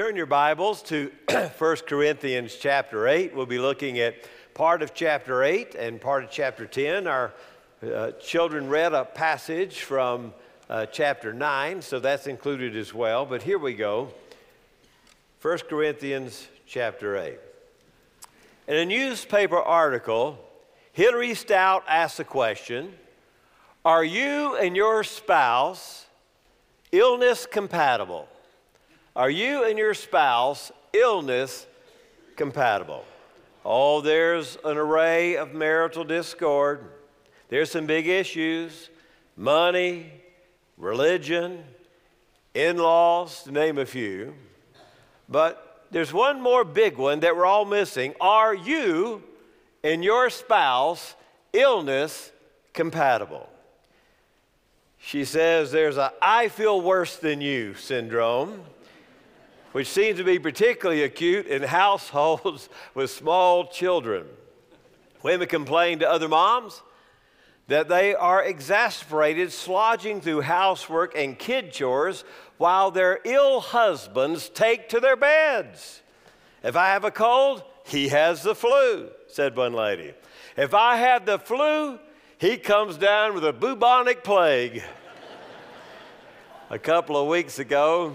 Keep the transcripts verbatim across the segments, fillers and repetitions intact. Turn your Bibles to First Corinthians chapter eight. We'll be looking at part of chapter eight and part of chapter ten. Our uh, children read a passage from uh, chapter nine, so that's included as well. But here we go, First Corinthians chapter eight. In a newspaper article, Hillary Stout asked the question, "Are you and your spouse illness compatible?" Are you and your spouse illness compatible? Oh, there's an array of marital discord. There's some big issues: money, religion, in-laws, to name a few. But there's one more big one that we're all missing. Are you and your spouse illness compatible? She says there's a "I feel worse than you" syndrome, which seems to be particularly acute in households with small children. Women complain to other moms that they are exasperated slogging through housework and kid chores while their ill husbands take to their beds. "If I have a cold, he has the flu," said one lady. "If I have the flu, he comes down with a bubonic plague." A couple of weeks ago,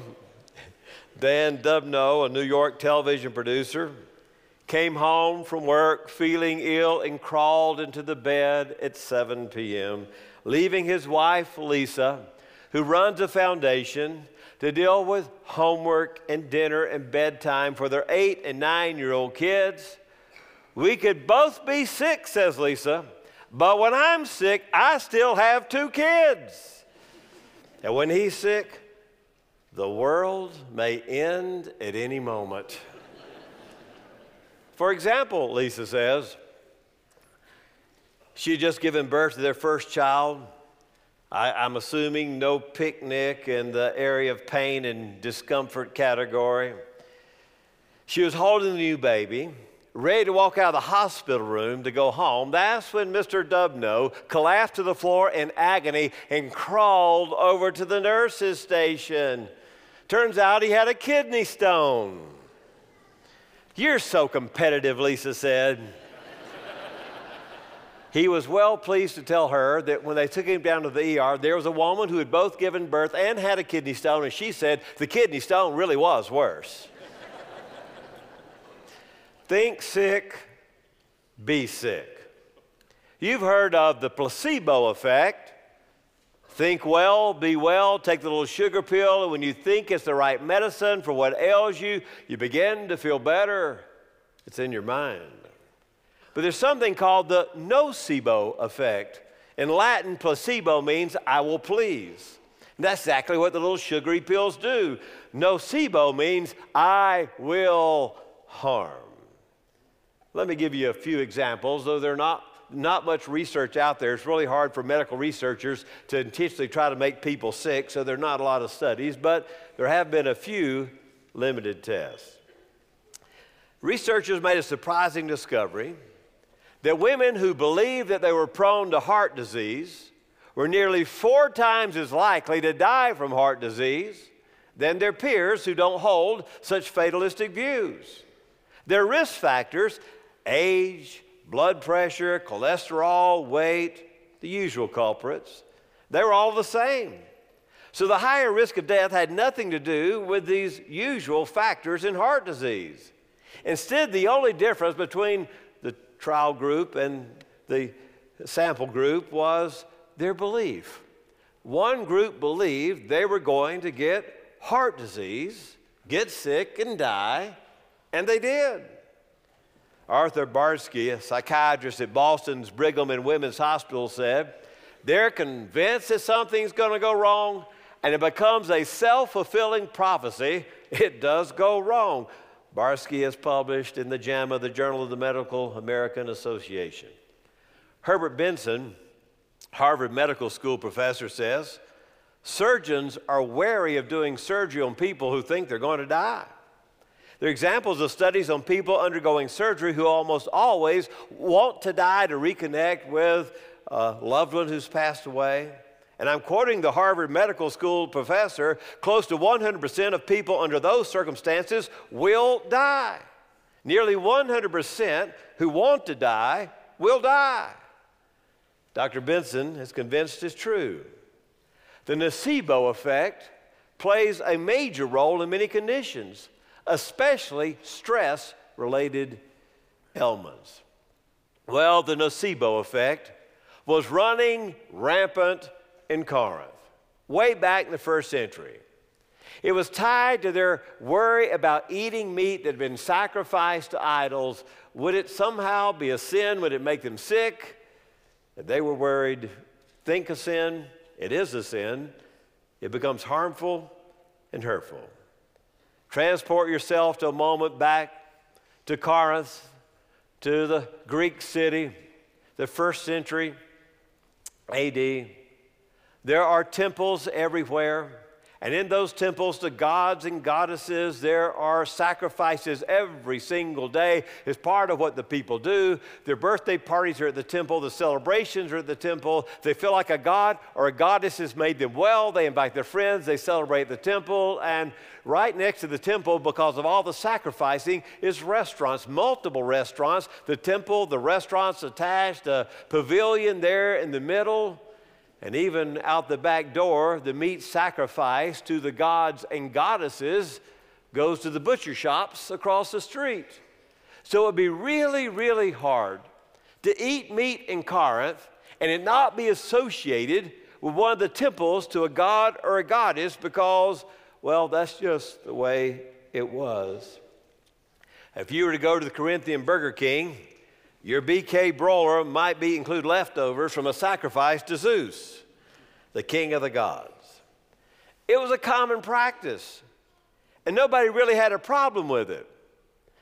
Dan Dubno, a New York television producer, came home from work feeling ill and crawled into the bed at seven p m, leaving his wife, Lisa, who runs a foundation, to deal with homework and dinner and bedtime for their eight and nine-year-old kids. "We could both be sick," says Lisa, "but when I'm sick, I still have two kids. And when he's sick, the world may end at any moment." For example, Lisa says, she had just given birth to their first child. I, I'm assuming no picnic in the area of pain and discomfort category. She was holding the new baby, ready to walk out of the hospital room to go home. That's when Mister Dubno collapsed to the floor in agony and crawled over to the nurse's station. Turns out he had a kidney stone. "You're so competitive," Lisa said. He was well pleased to tell her that when they took him down to the E R, there was a woman who had both given birth and had a kidney stone, and she said the kidney stone really was worse. Think sick, be sick. You've heard of the placebo effect. Think well, be well, take the little sugar pill, and when you think it's the right medicine for what ails you, you begin to feel better. It's in your mind. But there's something called the nocebo effect. In Latin, placebo means "I will please." And that's exactly what the little sugary pills do. Nocebo means "I will harm." Let me give you a few examples, though there's not, not much research out there. It's really hard for medical researchers to intentionally try to make people sick, so there are not a lot of studies, but there have been a few limited tests. Researchers made a surprising discovery that women who believed that they were prone to heart disease were nearly four times as likely to die from heart disease than their peers who don't hold such fatalistic views. Their risk factors: age, blood pressure, cholesterol, weight, the usual culprits, they were all the same. So the higher risk of death had nothing to do with these usual factors in heart disease. Instead, the only difference between the trial group and the sample group was their belief. One group believed they were going to get heart disease, get sick, and die, and they did. Arthur Barsky, a psychiatrist at Boston's Brigham and Women's Hospital, said, "They're convinced that something's going to go wrong, and it becomes a self-fulfilling prophecy. It does go wrong." Barsky has published in the JAMA, the Journal of the Medical American Association. Herbert Benson, Harvard Medical School professor, says, "Surgeons are wary of doing surgery on people who think they're going to die. There are examples of studies on people undergoing surgery who almost always want to die to reconnect with a loved one who's passed away. and I'm quoting the Harvard Medical School professor, close to one hundred percent of people under those circumstances will die. Nearly one hundred percent who want to die will die. Doctor Benson is convinced it's true. The nocebo effect plays a major role in many conditions, especially stress-related ailments. Well, the nocebo effect was running rampant in Corinth, way back in the first century. It was tied to their worry about eating meat that had been sacrificed to idols. Would it somehow be a sin? Would it make them sick? They were worried, think a sin, it is a sin. It becomes harmful and hurtful. Transport yourself to a moment back to Corinth, to the Greek city, the first century A D. There are temples everywhere, and in those temples to gods and goddesses, there are sacrifices every single day. It's part of what the people do. Their birthday parties are at the temple. The celebrations are at the temple. They feel like a god or a goddess has made them well. They invite their friends. They celebrate the temple. And right next to the temple, because of all the sacrificing, is restaurants, multiple restaurants. The temple, the restaurants attached, a pavilion there in the middle. And even out the back door, the meat sacrificed to the gods and goddesses goes to the butcher shops across the street. So it would be really, really hard to eat meat in Corinth and it not be associated with one of the temples to a god or a goddess because, well, that's just the way it was. If you were to go to the Corinthian Burger King, your B K brawler might be include leftovers from a sacrifice to Zeus, the king of the gods. It was a common practice, and nobody really had a problem with it.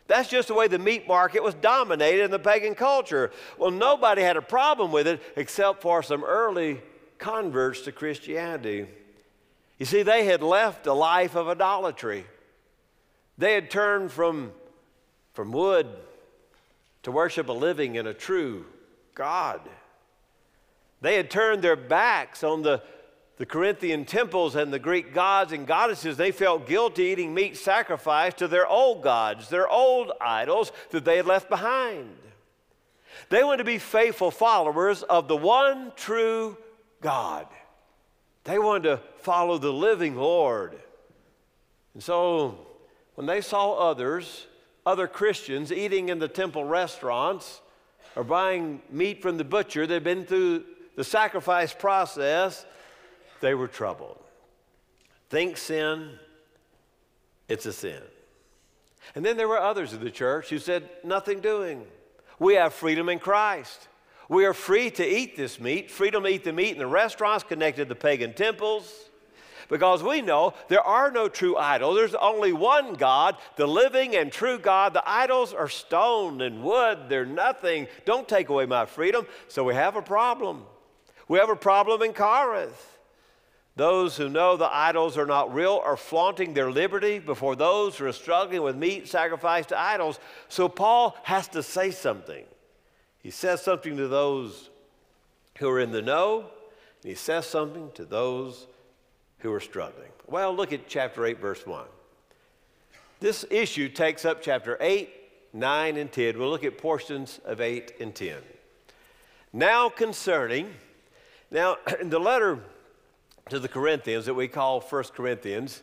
That's just the way the meat market was dominated in the pagan culture. Well, nobody had a problem with it except for some early converts to Christianity. You see, they had left the life of idolatry. They had turned from, from wood to worship a living and a true God. They had turned their backs on the, the Corinthian temples and the Greek gods and goddesses. They felt guilty eating meat sacrificed to their old gods, their old idols that they had left behind. They wanted to be faithful followers of the one true God. They wanted to follow the living Lord. And so when they saw others, other Christians eating in the temple restaurants or buying meat from the butcher, they've been through the sacrifice process, they were troubled. Think sin, it's a sin. And then there were others in the church who said, nothing doing. We have freedom in Christ. We are free to eat this meat, freedom to eat the meat in the restaurants connected to pagan temples. Because we know there are no true idols. There's only one God, the living and true God. The idols are stone and wood. They're nothing. Don't take away my freedom. So we have a problem. We have a problem in Corinth. Those who know the idols are not real are flaunting their liberty before those who are struggling with meat sacrificed to idols. So Paul has to say something. He says something to those who are in the know, and he says something to those who are struggling. Well, look at chapter eight, verse one. This issue takes up chapter eight, nine, and ten. We'll look at portions of eight and ten. Now concerning, now in the letter to the Corinthians that we call First Corinthians,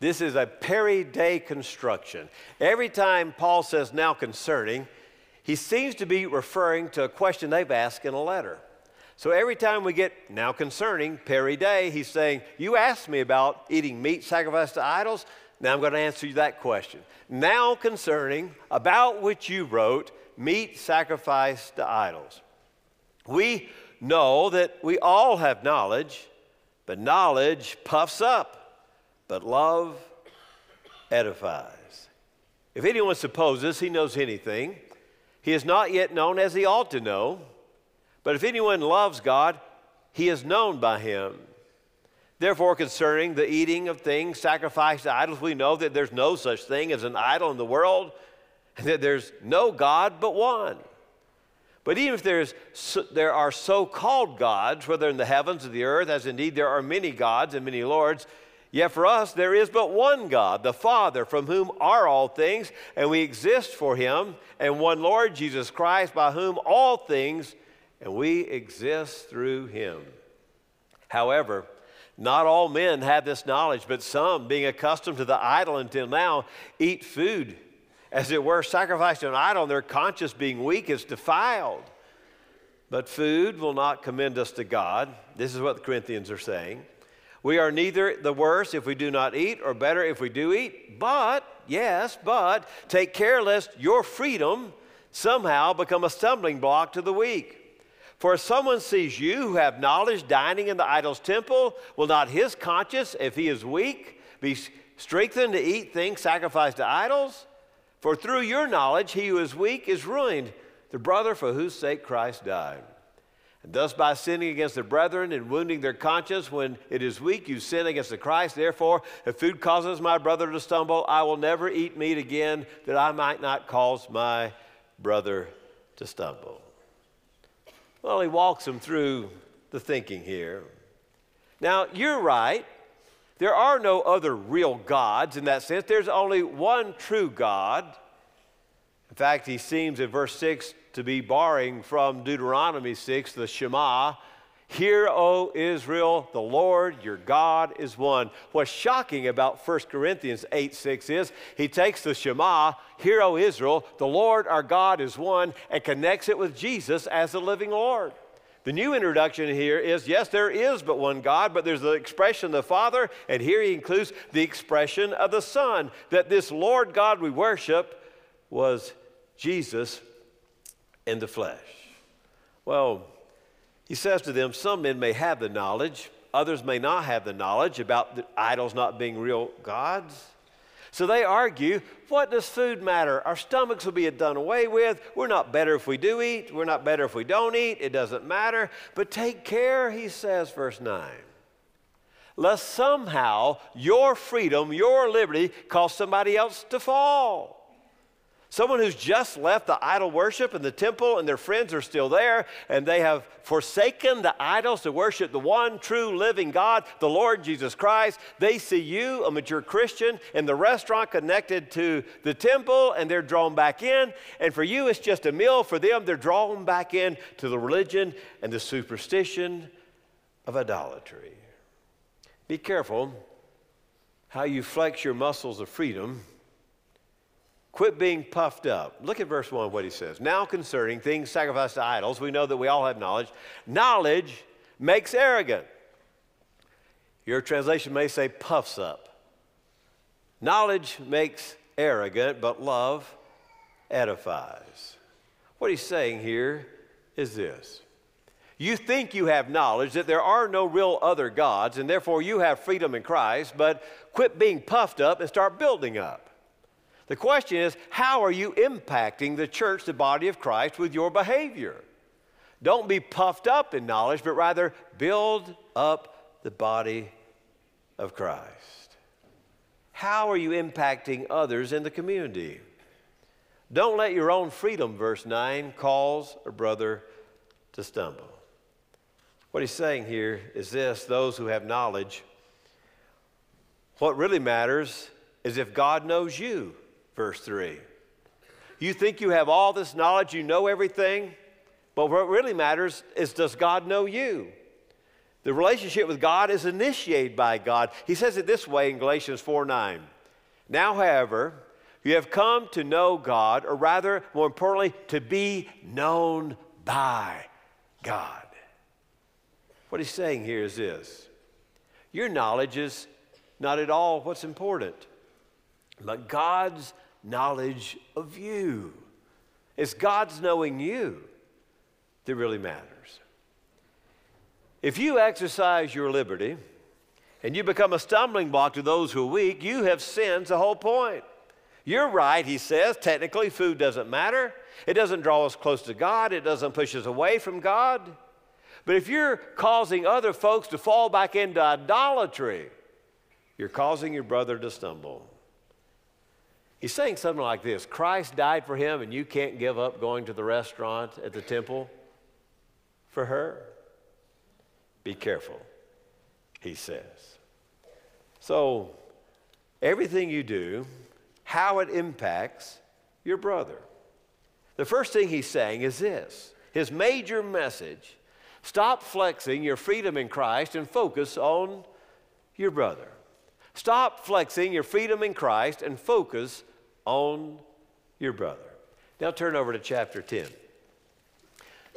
this is a peri-day construction. Every time Paul says now concerning, he seems to be referring to a question they've asked in a letter. So every time we get now concerning peri-day, he's saying, you asked me about eating meat sacrificed to idols. Now I'm going to answer you that question. Now concerning about which you wrote, meat sacrificed to idols. We know that we all have knowledge, but knowledge puffs up, but love edifies. If anyone supposes he knows anything, he is not yet known as he ought to know. But if anyone loves God, he is known by him. Therefore, concerning the eating of things sacrificed to idols, we know that there's no such thing as an idol in the world, and that there's no God but one. But even if there's so, there are so-called gods, whether in the heavens or the earth, as indeed there are many gods and many lords, yet for us there is but one God, the Father, from whom are all things, and we exist for him, and one Lord, Jesus Christ, by whom all things, and we exist through him. However, not all men have this knowledge, but some, being accustomed to the idol until now, eat food, as it were, sacrificed to an idol, and their conscience being weak is defiled. But food will not commend us to God. This is what the Corinthians are saying. We are neither the worse if we do not eat, or better if we do eat. But, yes, but, take care lest your freedom somehow become a stumbling block to the weak. For if someone sees you who have knowledge dining in the idol's temple, will not his conscience, if he is weak, be strengthened to eat things sacrificed to idols? For through your knowledge, he who is weak is ruined, the brother for whose sake Christ died. And thus by sinning against the brethren and wounding their conscience when it is weak, you sin against the Christ. Therefore, if food causes my brother to stumble, I will never eat meat again, that I might not cause my brother to stumble. Well, he walks them through the thinking here. Now, you're right. There are no other real gods in that sense. There's only one true God. In fact, he seems in verse six to be borrowing from Deuteronomy six, the Shema. Hear, O Israel, the Lord your God is one. What's shocking about First Corinthians eight six is he takes the Shema, hear, O Israel, the Lord our God is one, and connects it with Jesus as the living Lord. The new introduction here is, yes, there is but one God, but there's the expression of the Father, and here he includes the expression of the Son, that this Lord God we worship was Jesus in the flesh. Well, he says to them, some men may have the knowledge, others may not have the knowledge about the idols not being real gods. So they argue, what does food matter? Our stomachs will be done away with. We're not better if we do eat. We're not better if we don't eat. It doesn't matter. But take care, he says, verse nine. Lest somehow your freedom, your liberty, cause somebody else to fall. Someone who's just left the idol worship and the temple and their friends are still there and they have forsaken the idols to worship the one true living God, the Lord Jesus Christ. They see you, a mature Christian, in the restaurant connected to the temple and they're drawn back in. And for you, it's just a meal. For them, they're drawn back in to the religion and the superstition of idolatry. Be careful how you flex your muscles of freedom. Quit being puffed up. Look at verse one, what he says. Now concerning things sacrificed to idols, we know that we all have knowledge. Knowledge makes arrogant. Your translation may say puffs up. Knowledge makes arrogant, but love edifies. What he's saying here is this. You think you have knowledge that there are no real other gods, and therefore you have freedom in Christ, but quit being puffed up and start building up. The question is, how are you impacting the church, the body of Christ, with your behavior? Don't be puffed up in knowledge, but rather build up the body of Christ. How are you impacting others in the community? Don't let your own freedom, verse nine, cause a brother to stumble. What he's saying here is this, those who have knowledge, what really matters is if God knows you. Verse three, you think you have all this knowledge, you know everything, but what really matters is does God know you? The relationship with God is initiated by God. He says it this way in Galatians four nine. Now, however, you have come to know God, or rather, more importantly, to be known by God. What he's saying here is this. Your knowledge is not at all what's important, but God's knowledge of you. It's God's knowing you that really matters. If you exercise your liberty and you become a stumbling block to those who are weak, you have sinned the whole point. You're right, he says, technically food doesn't matter. It doesn't draw us close to God. It doesn't push us away from God. But if you're causing other folks to fall back into idolatry, you're causing your brother to stumble. He's saying something like this: Christ died for him, and you can't give up going to the restaurant at the temple for her. Be careful, he says. So everything you do, how it impacts your brother. The first thing he's saying is this, his major message: stop flexing your freedom in Christ and focus on your brother. Stop flexing your freedom in Christ and focus on your brother. Now turn over to chapter ten.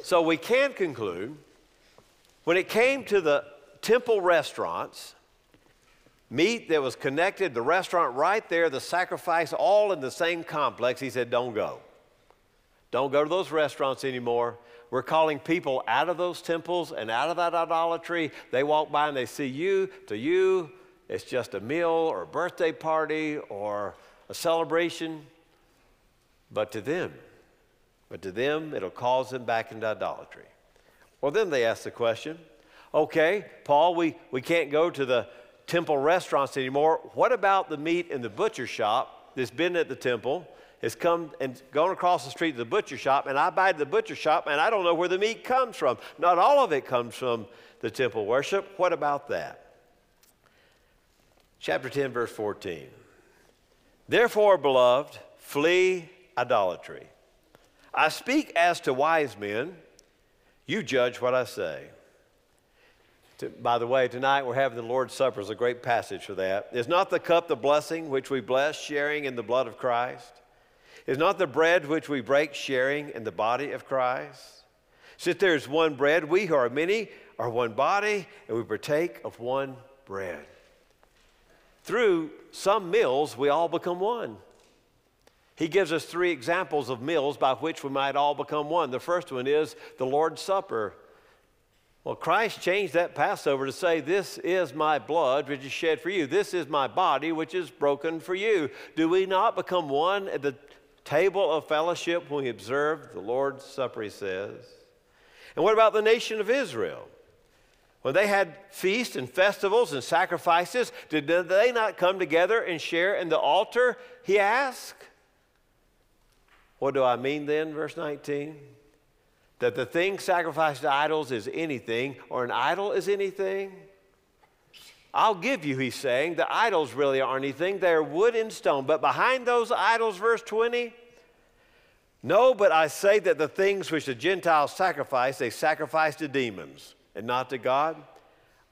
So we can conclude, when it came to the temple restaurants, meat that was connected, the restaurant right there, the sacrifice, all in the same complex, he said, don't go. Don't go to those restaurants anymore. We're calling people out of those temples and out of that idolatry. They walk by and they see you, to you, it's just a meal or a birthday party or a celebration. But to them, but to them, it'll cause them back into idolatry. Well, then they ask the question, okay, Paul, we, we can't go to the temple restaurants anymore. What about the meat in the butcher shop that's been at the temple, has come and gone across the street to the butcher shop, and I buy the butcher shop, and I don't know where the meat comes from. Not all of it comes from the temple worship. What about that? Chapter ten, verse fourteen. Therefore, beloved, flee idolatry. I speak as to wise men. You judge what I say. To, by the way, tonight we're having the Lord's Supper. It's a great passage for that. Is not the cup the blessing which we bless, sharing in the blood of Christ? Is not the bread which we break, sharing in the body of Christ? Since there is one bread, we who are many are one body, and we partake of one bread. Through some meals, we all become one. He gives us three examples of meals by which we might all become one. The first one is the Lord's Supper. Well, Christ changed that Passover to say, this is my blood, which is shed for you. This is my body, which is broken for you. Do we not become one at the table of fellowship when we observe the Lord's Supper, he says? And what about the nation of Israel? When they had feasts and festivals and sacrifices, did they not come together and share in the altar, he asked? What do I mean then, verse nineteen? That the thing sacrificed to idols is anything, or an idol is anything? I'll give you, he's saying, the idols really aren't anything. They are wood and stone. But behind those idols, verse twenty, no, but I say that the things which the Gentiles sacrifice, they sacrifice to demons and not to God.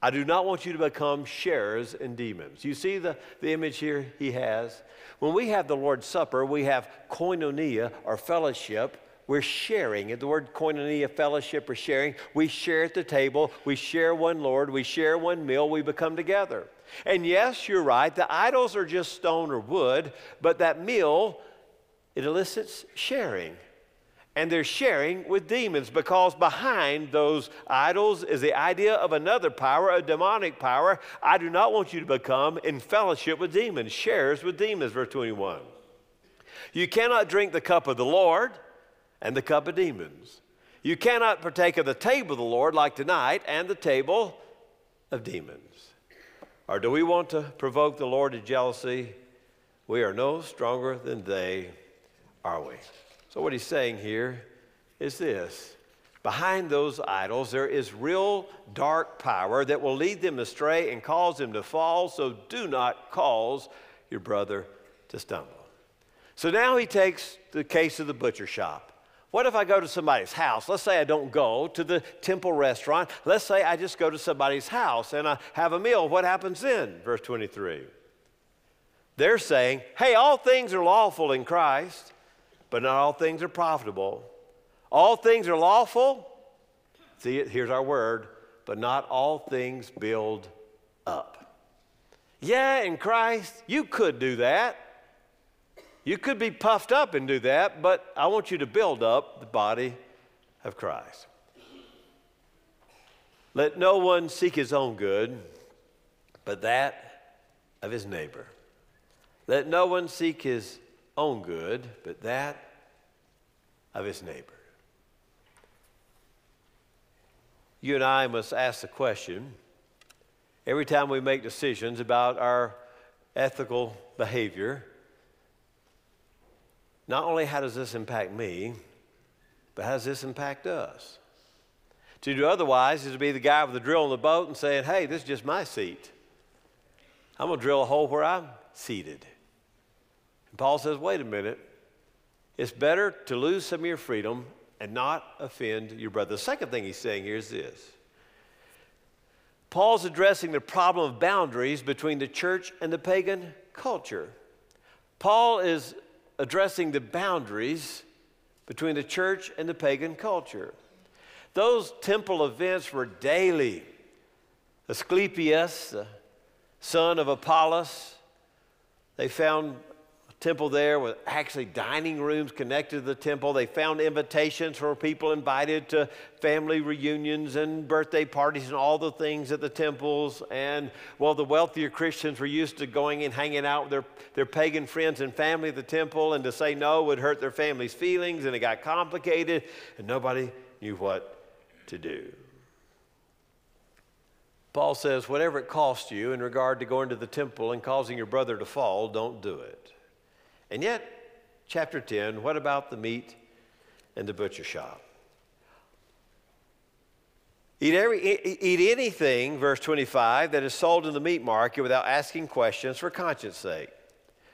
I do not want you to become sharers in demons. You see the, the image here he has? When we have the Lord's Supper, we have koinonia, or fellowship. We're sharing. The word koinonia, fellowship, or sharing. We share at the table. We share one Lord. We share one meal. We become together. And yes, you're right. The idols are just stone or wood, but that meal, it elicits sharing. And they're sharing with demons, because behind those idols is the idea of another power, a demonic power. I do not want you to become in fellowship with demons, shares with demons, verse twenty-one. You cannot drink the cup of the Lord and the cup of demons. You cannot partake of the table of the Lord, like tonight, and the table of demons. Or do we want to provoke the Lord to jealousy? We are no stronger than they, are we? So what he's saying here is this. Behind those idols, there is real dark power that will lead them astray and cause them to fall, so do not cause your brother to stumble. So now he takes the case of the butcher shop. What if I go to somebody's house? Let's say I don't go to the temple restaurant. Let's say I just go to somebody's house and I have a meal. What happens then? Verse twenty-three. They're saying, hey, all things are lawful in Christ, but not all things are profitable. All things are lawful. See, here's our word, but not all things build up. Yeah, in Christ, you could do that. You could be puffed up and do that, but I want you to build up the body of Christ. Let no one seek his own good, but that of his neighbor. Let no one seek his own good, but that of his neighbor. You and I must ask the question every time we make decisions about our ethical behavior, not only how does this impact me, but how does this impact us? To do otherwise is to be the guy with the drill in the boat and saying, hey, this is just my seat. I'm going to drill a hole where I'm seated. And Paul says, wait a minute. It's better to lose some of your freedom and not offend your brother. The second thing he's saying here is this. Paul's addressing the problem of boundaries between the church and the pagan culture. Paul is addressing the boundaries between the church and the pagan culture. Those temple events were daily. Asclepius, the son of Apollos, they found a temple there with actually dining rooms connected to the temple. They found invitations for people invited to family reunions and birthday parties and all the things at the temples. And, well, the wealthier Christians were used to going and hanging out with their, their pagan friends and family at the temple, and to say no would hurt their family's feelings, and it got complicated, and nobody knew what to do. Paul says, whatever it costs you in regard to going to the temple and causing your brother to fall, don't do it. And yet, chapter ten, what about the meat and the butcher shop? Eat, every, eat anything, verse twenty-five, that is sold in the meat market without asking questions for conscience sake.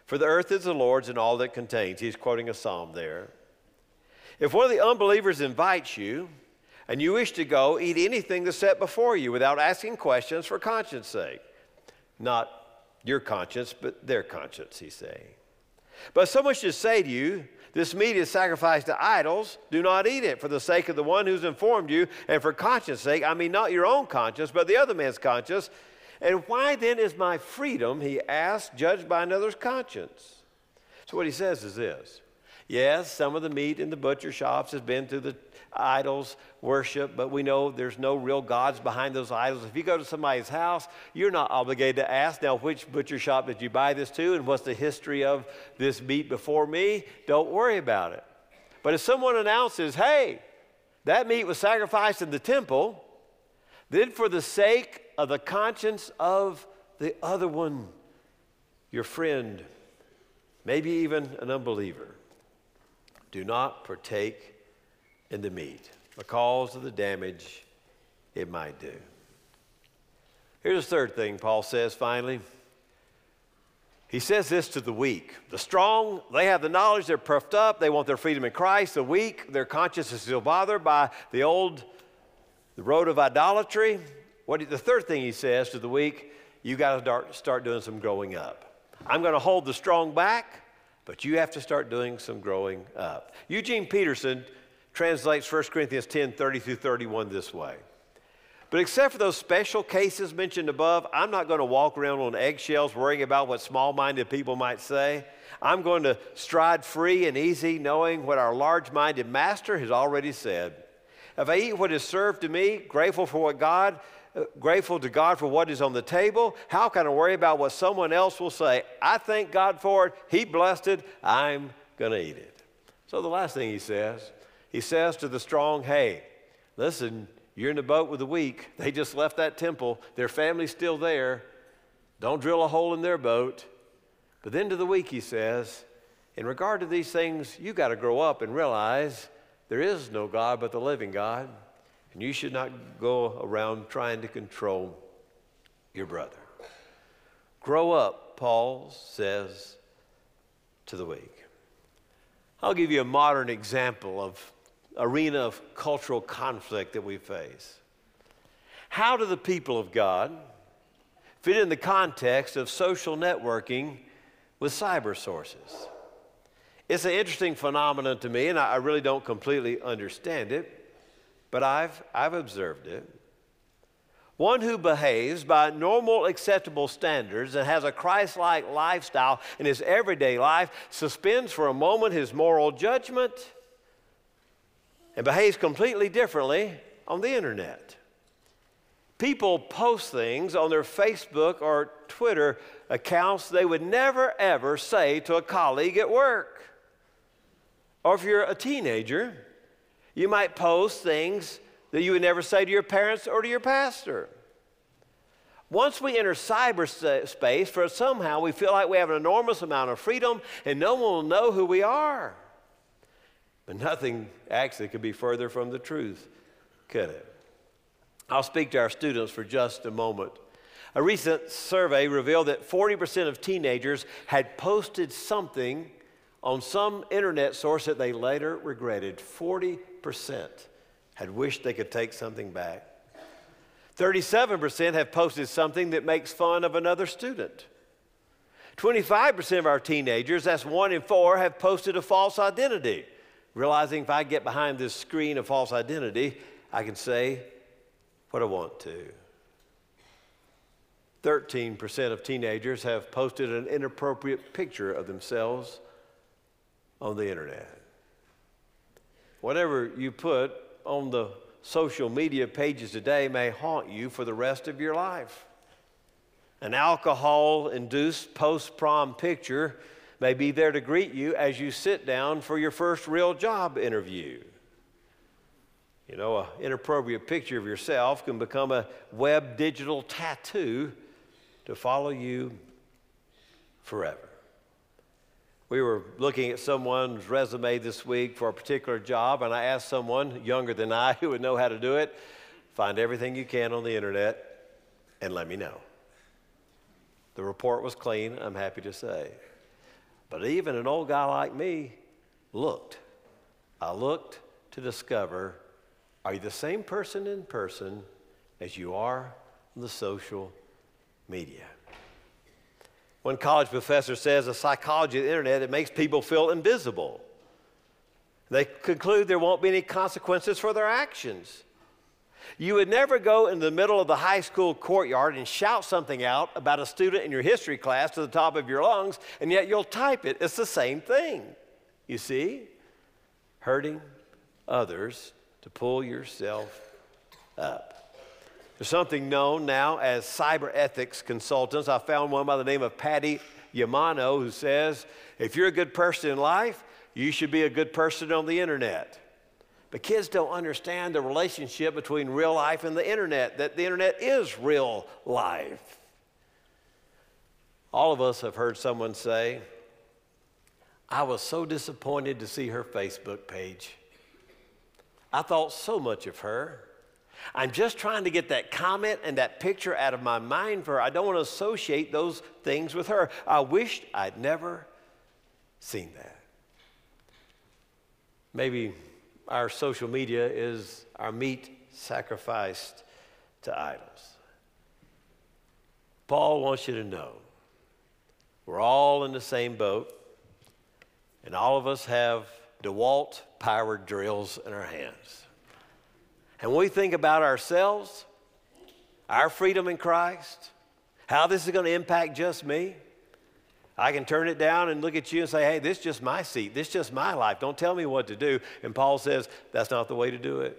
For the earth is the Lord's and all that it contains. He's quoting a psalm there. If one of the unbelievers invites you, and you wish to go, eat anything that's set before you without asking questions for conscience sake. Not your conscience, but their conscience, he's saying. But someone should say to you, this meat is sacrificed to idols, do not eat it for the sake of the one who's informed you, and for conscience sake, I mean not your own conscience, but the other man's conscience. And why then is my freedom, he asked, judged by another's conscience? So what he says is this. Yes, some of the meat in the butcher shops has been through the idols worship, but we know there's no real gods behind those idols. If you go to somebody's house, you're not obligated to ask, now, which butcher shop did you buy this to, and what's the history of this meat before me? Don't worry about it. But if someone announces, hey, that meat was sacrificed in the temple, then for the sake of the conscience of the other one, your friend, maybe even an unbeliever, do not partake in the meat because of the damage it might do. Here's the third thing Paul says finally. He says this to the weak. The strong, they have the knowledge, they're puffed up, they want their freedom in Christ. The weak, their conscience is still bothered by the old, the road of idolatry. What, the third thing he says to the weak, you got to start doing some growing up. I'm going to hold the strong back, but you have to start doing some growing up. Eugene Peterson translates First Corinthians ten, thirty through thirty-one this way. But except for those special cases mentioned above, I'm not going to walk around on eggshells worrying about what small-minded people might say. I'm going to stride free and easy, knowing what our large-minded master has already said. If I eat what is served to me, grateful for what God Uh, grateful to God for what is on the table, how can I worry about what someone else will say? I thank God for it. He blessed it. I'm going to eat it. So the last thing he says, he says to the strong, hey, listen, you're in the boat with the weak. They just left that temple. Their family's still there. Don't drill a hole in their boat. But then to the weak, he says, in regard to these things, you got to grow up and realize there is no God but the living God. And you should not go around trying to control your brother. Grow up, Paul says to the weak. I'll give you a modern example of arena of cultural conflict that we face. How do the people of God fit in the context of social networking with cyber sources? It's an interesting phenomenon to me, and I really don't completely understand it. But I've, I've observed it. One who behaves by normal acceptable standards and has a Christ-like lifestyle in his everyday life suspends for a moment his moral judgment and behaves completely differently on the internet. People post things on their Facebook or Twitter accounts they would never, ever say to a colleague at work. Or if you're a teenager, you might post things that you would never say to your parents or to your pastor. Once we enter cyberspace, for somehow we feel like we have an enormous amount of freedom and no one will know who we are. But nothing actually could be further from the truth, could it? I'll speak to our students for just a moment. A recent survey revealed that forty percent of teenagers had posted something on some internet source that they later regretted. forty percent had wished they could take something back. thirty-seven percent have posted something that makes fun of another student. twenty-five percent of our teenagers, that's one in four, have posted a false identity, realizing if I get behind this screen of false identity, I can say what I want to. thirteen percent of teenagers have posted an inappropriate picture of themselves on the internet. Whatever you put on the social media pages today may haunt you for the rest of your life. An alcohol-induced post-prom picture may be there to greet you as you sit down for your first real job interview. You know, an inappropriate picture of yourself can become a web digital tattoo to follow you forever. We were looking at someone's resume this week for a particular job, and I asked someone younger than I who would know how to do it, find everything you can on the internet and let me know. The report was clean, I'm happy to say. But even an old guy like me looked. I looked to discover, are you the same person in person as you are on the social media? One college professor says the psychology of the internet, it makes people feel invisible. They conclude there won't be any consequences for their actions. You would never go in the middle of the high school courtyard and shout something out about a student in your history class to the top of your lungs, and yet you'll type it. It's the same thing, you see? Hurting others to pull yourself up. There's something known now as cyber ethics consultants. I found one by the name of Patty Yamano who says, if you're a good person in life, you should be a good person on the internet. But kids don't understand the relationship between real life and the internet, that the internet is real life. All of us have heard someone say, I was so disappointed to see her Facebook page. I thought so much of her. I'm just trying to get that comment and that picture out of my mind for her. I don't want to associate those things with her. I wished I'd never seen that. Maybe our social media is our meat sacrificed to idols. Paul wants you to know we're all in the same boat, and all of us have DeWalt power drills in our hands. And when we think about ourselves, our freedom in Christ, how this is going to impact just me, I can turn it down and look at you and say, hey, this is just my seat. This is just my life. Don't tell me what to do. And Paul says, that's not the way to do it.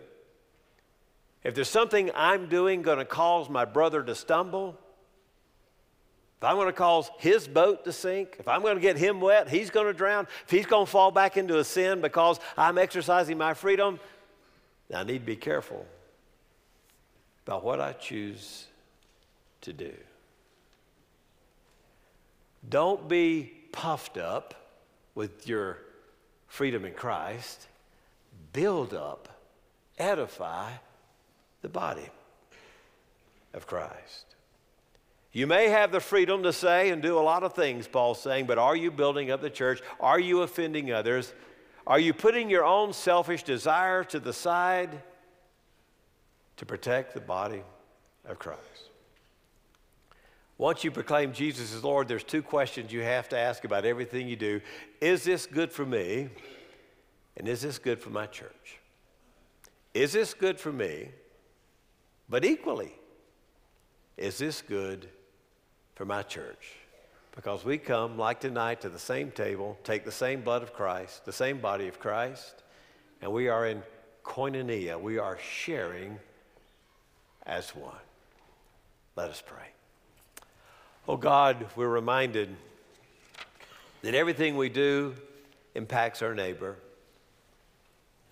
If there's something I'm doing going to cause my brother to stumble, if I'm going to cause his boat to sink, if I'm going to get him wet, he's going to drown, if he's going to fall back into a sin because I'm exercising my freedom, I need to be careful about what I choose to do. Don't be puffed up with your freedom in Christ. Build up, edify the body of Christ. You may have the freedom to say and do a lot of things, Paul's saying, but are you building up the church? Are you offending others? Are you putting your own selfish desire to the side to protect the body of Christ? Once you proclaim Jesus as Lord, there's two questions you have to ask about everything you do. Is this good for me? And is this good for my church? Is this good for me? But equally, is this good for my church? Because we come, like tonight, to the same table, take the same blood of Christ, the same body of Christ, and we are in koinonia. We are sharing as one. Let us pray. Oh God, we're reminded that everything we do impacts our neighbor.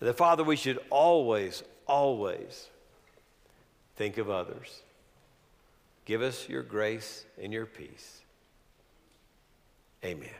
That, Father, we should always, always think of others. Give us your grace and your peace. Amen.